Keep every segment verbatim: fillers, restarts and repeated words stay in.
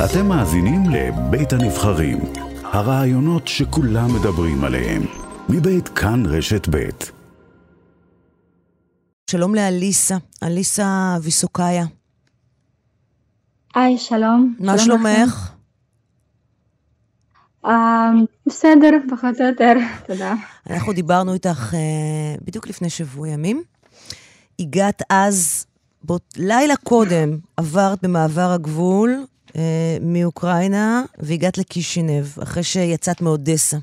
אתם מאזינים לבית הנבחרים, הרעיונות שכולם מדברים עליהם, מבית כאן רשת בית. שלום לאליסה, אליסה ויסוקיה. היי, שלום. מה שלומך? בסדר, פחות או יותר, תודה. אנחנו דיברנו איתך בדיוק לפני שבוע ימים. הגעת אז, לילה קודם, עברת במעבר הגבול מאוקראינה, והגעת לקישינב, אחרי שיצאת מאודסה.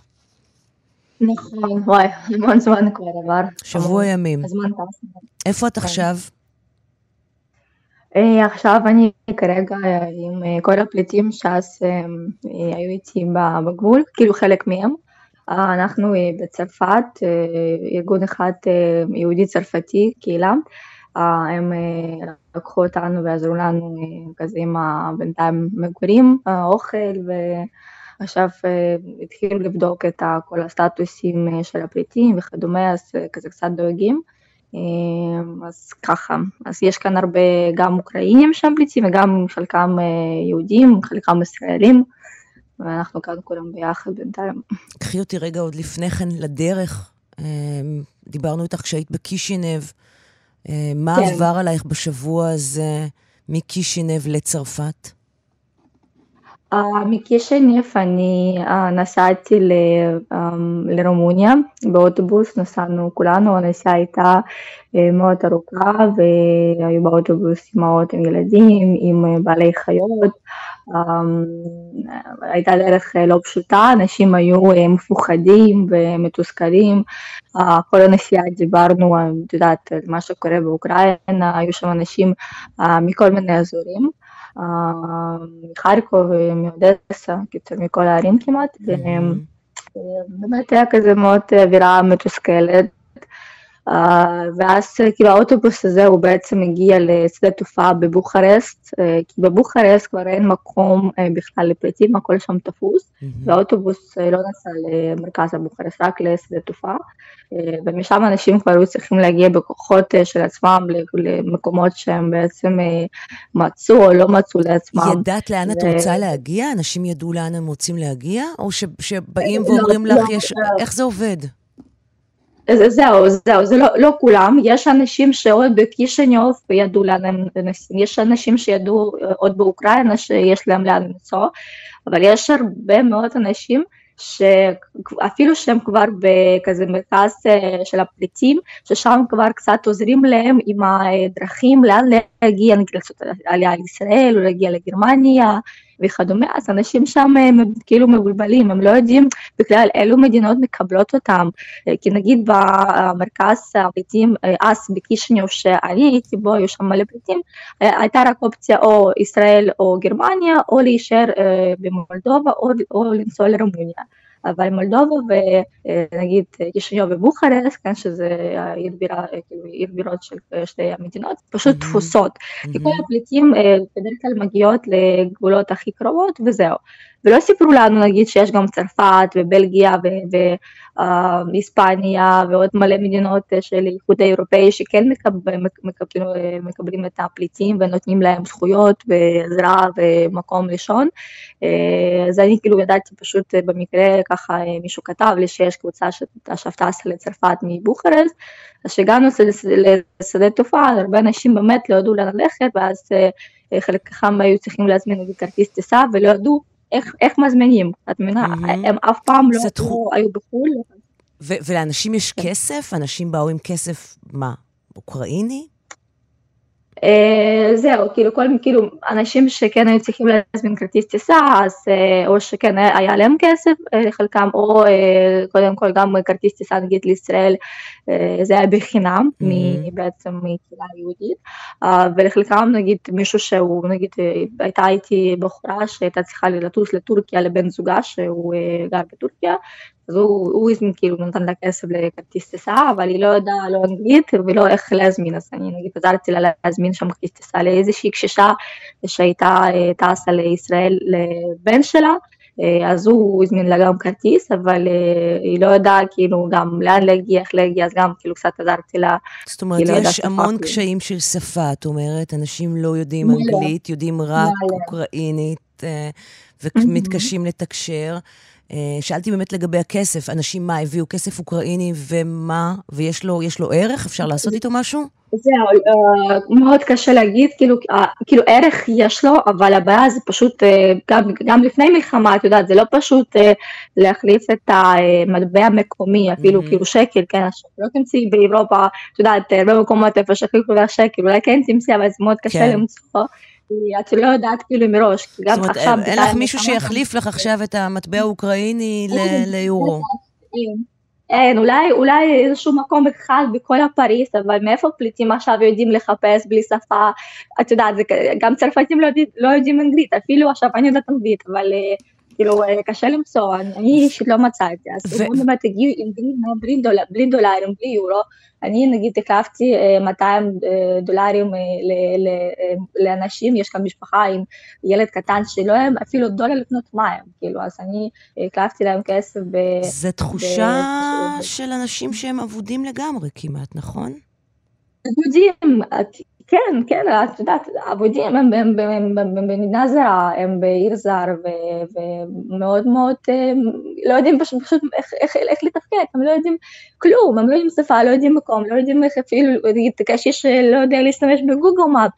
נכון, וואי, המון זמן כבר עבר. שבוע ימים. איפה את עכשיו? עכשיו אני כרגע עם כל הפליטים שאז היו איתי בגבול, כאילו חלק מהם. אנחנו בצרפת, ארגון אחד יהודי צרפתי, קהילה, הם לקחו אותנו ועזרו לנו כזה עם בינתיים מגורים, אוכל, ועכשיו התחילו לבדוק את כל הסטטוסים של הפליטים וכדומה, אז כזה קצת דואגים. אז ככה, אז יש כאן הרבה גם אוקראינים שם פליטים וגם חלקם יהודים, חלקם ישראלים, ואנחנו כאן כולם ביחד בינתיים. קחי אותי רגע עוד לפני כן לדרך, דיברנו איתך כשהיית בקישינב, מה כן. עבר עלייך בשבוע הזה מקישינב לצרפת? Uh, מקישינב אני uh, נסעתי ל, um, לרומוניה באוטובוס, נסענו כולנו, הנסיעה הייתה uh, מאוד ארוכה והיו באוטובוס אמהות עם ילדים, עם בעלי חיות, um, הייתה דרך uh, לא פשוטה, אנשים היו uh, מפוחדים ומתוסכלים, uh, כל הנסיעה דיברנו, את יודעת, מה שקורה באוקראינה, היו שם אנשים uh, מכל מיני אזורים, מחרקוב, מאודסה, מכל הערים כמעט, באמת היה כזה מאוד אווירה מתוסכלת, ואז כאילו האוטובוס הזה הוא בעצם הגיע לשדה תעופה בבוכרסט, כי בבוכרסט כבר אין מקום בכלל לפליטים, הכל שם תפוס, והאוטובוס לא נסע למרכז הבוכרסט, רק לשדה תעופה, ומשם אנשים כבר היו צריכים להגיע בכוחות של עצמם למקומות שהם בעצם מצאו או לא מצאו לעצמם. ידעת לאן את רוצה להגיע? אנשים ידעו לאן הם רוצים להגיע? או שבאים ואומרים לך, איך זה עובד? זהו, זהו, זה לא, לא כולם, יש אנשים שעוד בקישינב ידעו לאן הם נוסעים, יש אנשים שידעו עוד באוקראינה שיש להם לאן למצוא, אבל יש הרבה מאוד אנשים שאפילו שהם כבר בכזה מרכז של הפליטים, ששם כבר קצת עוזרים להם עם הדרכים לאן להגיע, להגיע לישראל או להגיע לגרמניה וכדומה, אז אנשים שם הם כאילו מבולבלים, הם לא יודעים בכלל אילו מדינות מקבלות אותם, כי נגיד במרכז הפליטים, אז בקישינב שאני הייתי בו, היו שם מלא פליטים, הייתה רק אופציה או ישראל או גרמניה, או להישאר במולדובה או, או לנסוע לרומוניה. אבל מולדובה ונגיד קישינב ובוכרסט, כן, שזה עיר בירות של שתי המדינות, פשוט mm-hmm. תפוסות. Mm-hmm. כי כל הפליטים בדרך כלל מגיעות לגבולות הכי קרובות וזהו. ולא סיפרו לנו נגיד שיש גם צרפת ובלגיה והיספניה ועוד מלא מדינות של האיחוד האירופאי שכן מקבלים את הפליטים ונותנים להם זכויות ועזרה ומקום לישון. אז אני כאילו ידעתי פשוט במקרה ככה מישהו כתב לי שיש קבוצה שטסה לצרפת מבוכרסט, אז כשהגענו לשדה תעופה הרבה אנשים באמת לא ידעו לאן ללכת, ואז חלקם היו צריכים להזמין כרטיס טיסה ולא ידעו איך, איך מזמינים, את מנה, הם אף פעם לא היו בחול. ולאנשים יש כסף? אנשים באו עם כסף, מה, אוקראיני? זהו, כאילו, אנשים שכן היו צריכים להזמין כרטיס טיסה, או שכן היה להם כסף, חלקם, או קודם כל גם כרטיס טיסה, נגיד לישראל, זה היה בחינם, בעצם מקהילה יהודית, ולחלקם, נגיד, מישהו שהוא, נגיד, הייתה איתי בחורה שהייתה צריכה לטוס לטורקיה לבן זוגה, שהוא גר בטורקיה, אז הוא הזמין, כאילו, נתן לה כסף לכרטיס טיסה, אבל היא לא יודעה, לא אנגלית, ולא איך להזמין, אז אני נגיד, עזרתי לה להזמין שם כרטיס טיסה לאיזושהי קשישה, שהייתה טסה לישראל לבן שלה, אז הוא הזמין לה גם כרטיס, אבל היא לא יודעה כאילו גם לאן להגיע, איך להגיע, אז גם כאילו קצת עזרתי לה. זאת אומרת, יש המון קשיים של שפה, את אומרת, אנשים לא יודעים אנגלית, יודעים רק אוקראינית, ומתקשים לתקשר. שאלתי באמת לגבי הכסף, אנשים מה הביאו, כסף אוקראיני ומה, ויש לו, יש לו ערך, אפשר לעשות איתו משהו? זהו, מאוד קשה להגיד, כאילו ערך יש לו, אבל הבעיה זה פשוט, גם לפני מלחמה, את יודעת, זה לא פשוט להחליף את המטבע המקומי, אפילו כאילו שקל, לא תמצאי באירופה, את יודעת, במקומות איפה שקל כולה שקל, אולי כן תמצאי, אבל זה מאוד קשה למצוא. את לא יודעת כאילו מראש. זאת אומרת, אין לך מישהו שיחליף לך עכשיו את המטבע האוקראיני ליורו? אין, אולי איזשהו מקום אחד בכל הפריס, אבל מאיפה פליטים עכשיו יודעים לחפש בלי שפה? את יודעת, גם צרפתים לא יודעים אנגלית, אפילו עכשיו אני יודעת אנגלית, אבל כאילו קשה למצוא, אני אישית לא מצאתי. אז אם באמת הגיעו אנגלית בלי דולרים, בלי יורו, אני נגיד החלפתי מאתיים דולרים לאנשים, יש כאן משפחה עם ילד קטן שלא הם אפילו דולר לקנות מים, כאילו, אז אני החלפתי להם כסף. זה תחושה של אנשים שהם עבודים לגמרי כמעט, נכון? עבודים, כן, כן, את יודעת, עבודים הם במדינה זרה, הם בעיר זר, ומאוד מאוד, לא יודעים פשוט איך לתפקד, הם לא יודעים כלום, הם לא יודעים שפה, לא יודעים מקום, לא יודעים איך אפילו, קשיש לא יודע להשתמש בגוגל מאפ,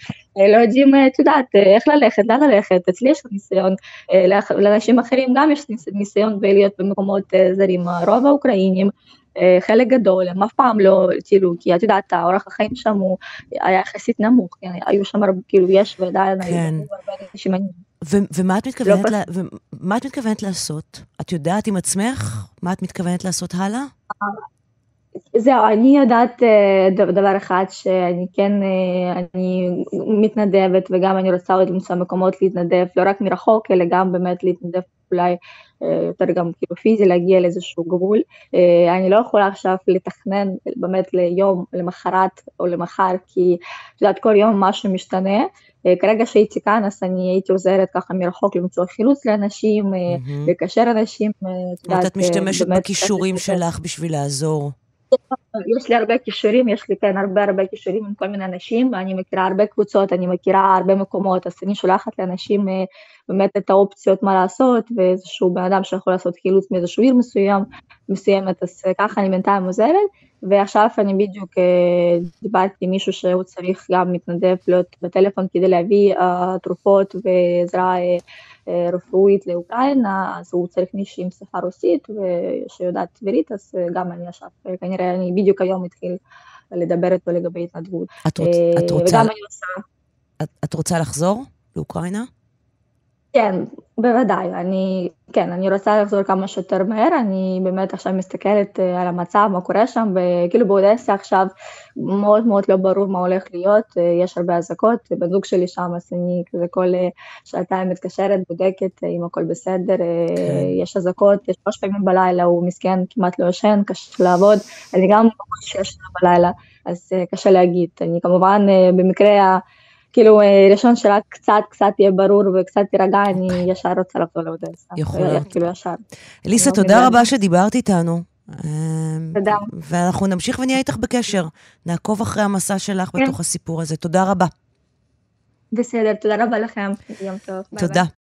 לא יודעים, את יודעת, איך ללכת, לא ללכת, אצלי יש ניסיון, לאנשים אחרים גם יש ניסיון להיות במקומות זרים, רוב האוקראינים, חלק גדול, הם אף פעם לא, כאילו, כי את יודעת, האורח החיים שם הוא היה יחסית נמוך, היו שם הרבה, כאילו, יש ועדיין, היו הרבה נשמנים. ומה את מתכוונת לעשות? את יודעת עם עצמך? מה את מתכוונת לעשות הלאה? זהו, אני יודעת דבר אחד, שאני כן, אני מתנדבת, וגם אני רוצה עוד למצוא מקומות להתנדב, לא רק מרחוק, אלא גם באמת להתנדב אולי, יותר גם כאילו פיזי, להגיע לאיזשהו גבול. אני לא יכולה עכשיו לתכנן באמת ליום, למחרת או למחר, כי יודעת, כל יום משהו משתנה. כרגע שהייתי כאן, אז אני הייתי עוזרת ככה מרחוק למצוא חילוץ לאנשים, לקשר אנשים. את משתמשת בכישורים שלך בשביל לעזור. יש לי הרבה כישורים, יש לי כאן הרבה הרבה כישורים עם כל מיני אנשים, אני מכירה הרבה קבוצות, אני מכירה הרבה מקומות, אז אני שולחת לאנשים באמת את האופציות מה לעשות, ואיזשהו בן אדם שיכול לעשות חילוץ מאיזשהו עיר מסוים, מסוימת, אז ככה אני בינתיים עוזרת, ועכשיו אני בדיוק דיברתי עם מישהו שהוא צריך גם מתנדב להיות בטלפון כדי להביא תרופות ועזרה רפואית לאוקראינה, אז הוא צריך מישהו עם שפה רוסית ושיודעת עברית, אז גם אני עכשיו, כנראה אני בדיוק היום התחיל לדבר איתו לגבי התנדבות. את רוצה לחזור לאוקראינה? כן, בוודאי, אני, כן, אני רוצה לחזור כמה שיותר מהר, אני באמת עכשיו מסתכלת על המצב, מה קורה שם, וכאילו באודסיה עכשיו מאוד מאוד לא ברור מה הולך להיות, יש הרבה אזעקות, בן זוג שלי שם, אז אני כזה כל שעתיים מתקשרת, בודקת, אם הכל בסדר, יש אזעקות, יש שלוש פעמים בלילה, הוא מסכן, כמעט לא ישן, קשה לעבוד, אני גם לא חושש בלילה, אז קשה להגיד, אני כמובן במקרה, כאילו, ראשון שרק קצת, קצת יהיה ברור וקצת תירגע, אני ישר רוצה לחזור לאודסה. יכול להיות. כאילו ישר. אליסה, תודה רבה שדיברת איתנו. תודה. ואנחנו נמשיך ונהיה איתך בקשר. נעקוב אחרי המסע שלך בתוך הסיפור הזה. תודה רבה. בסדר, תודה רבה לכם. יום טוב. תודה.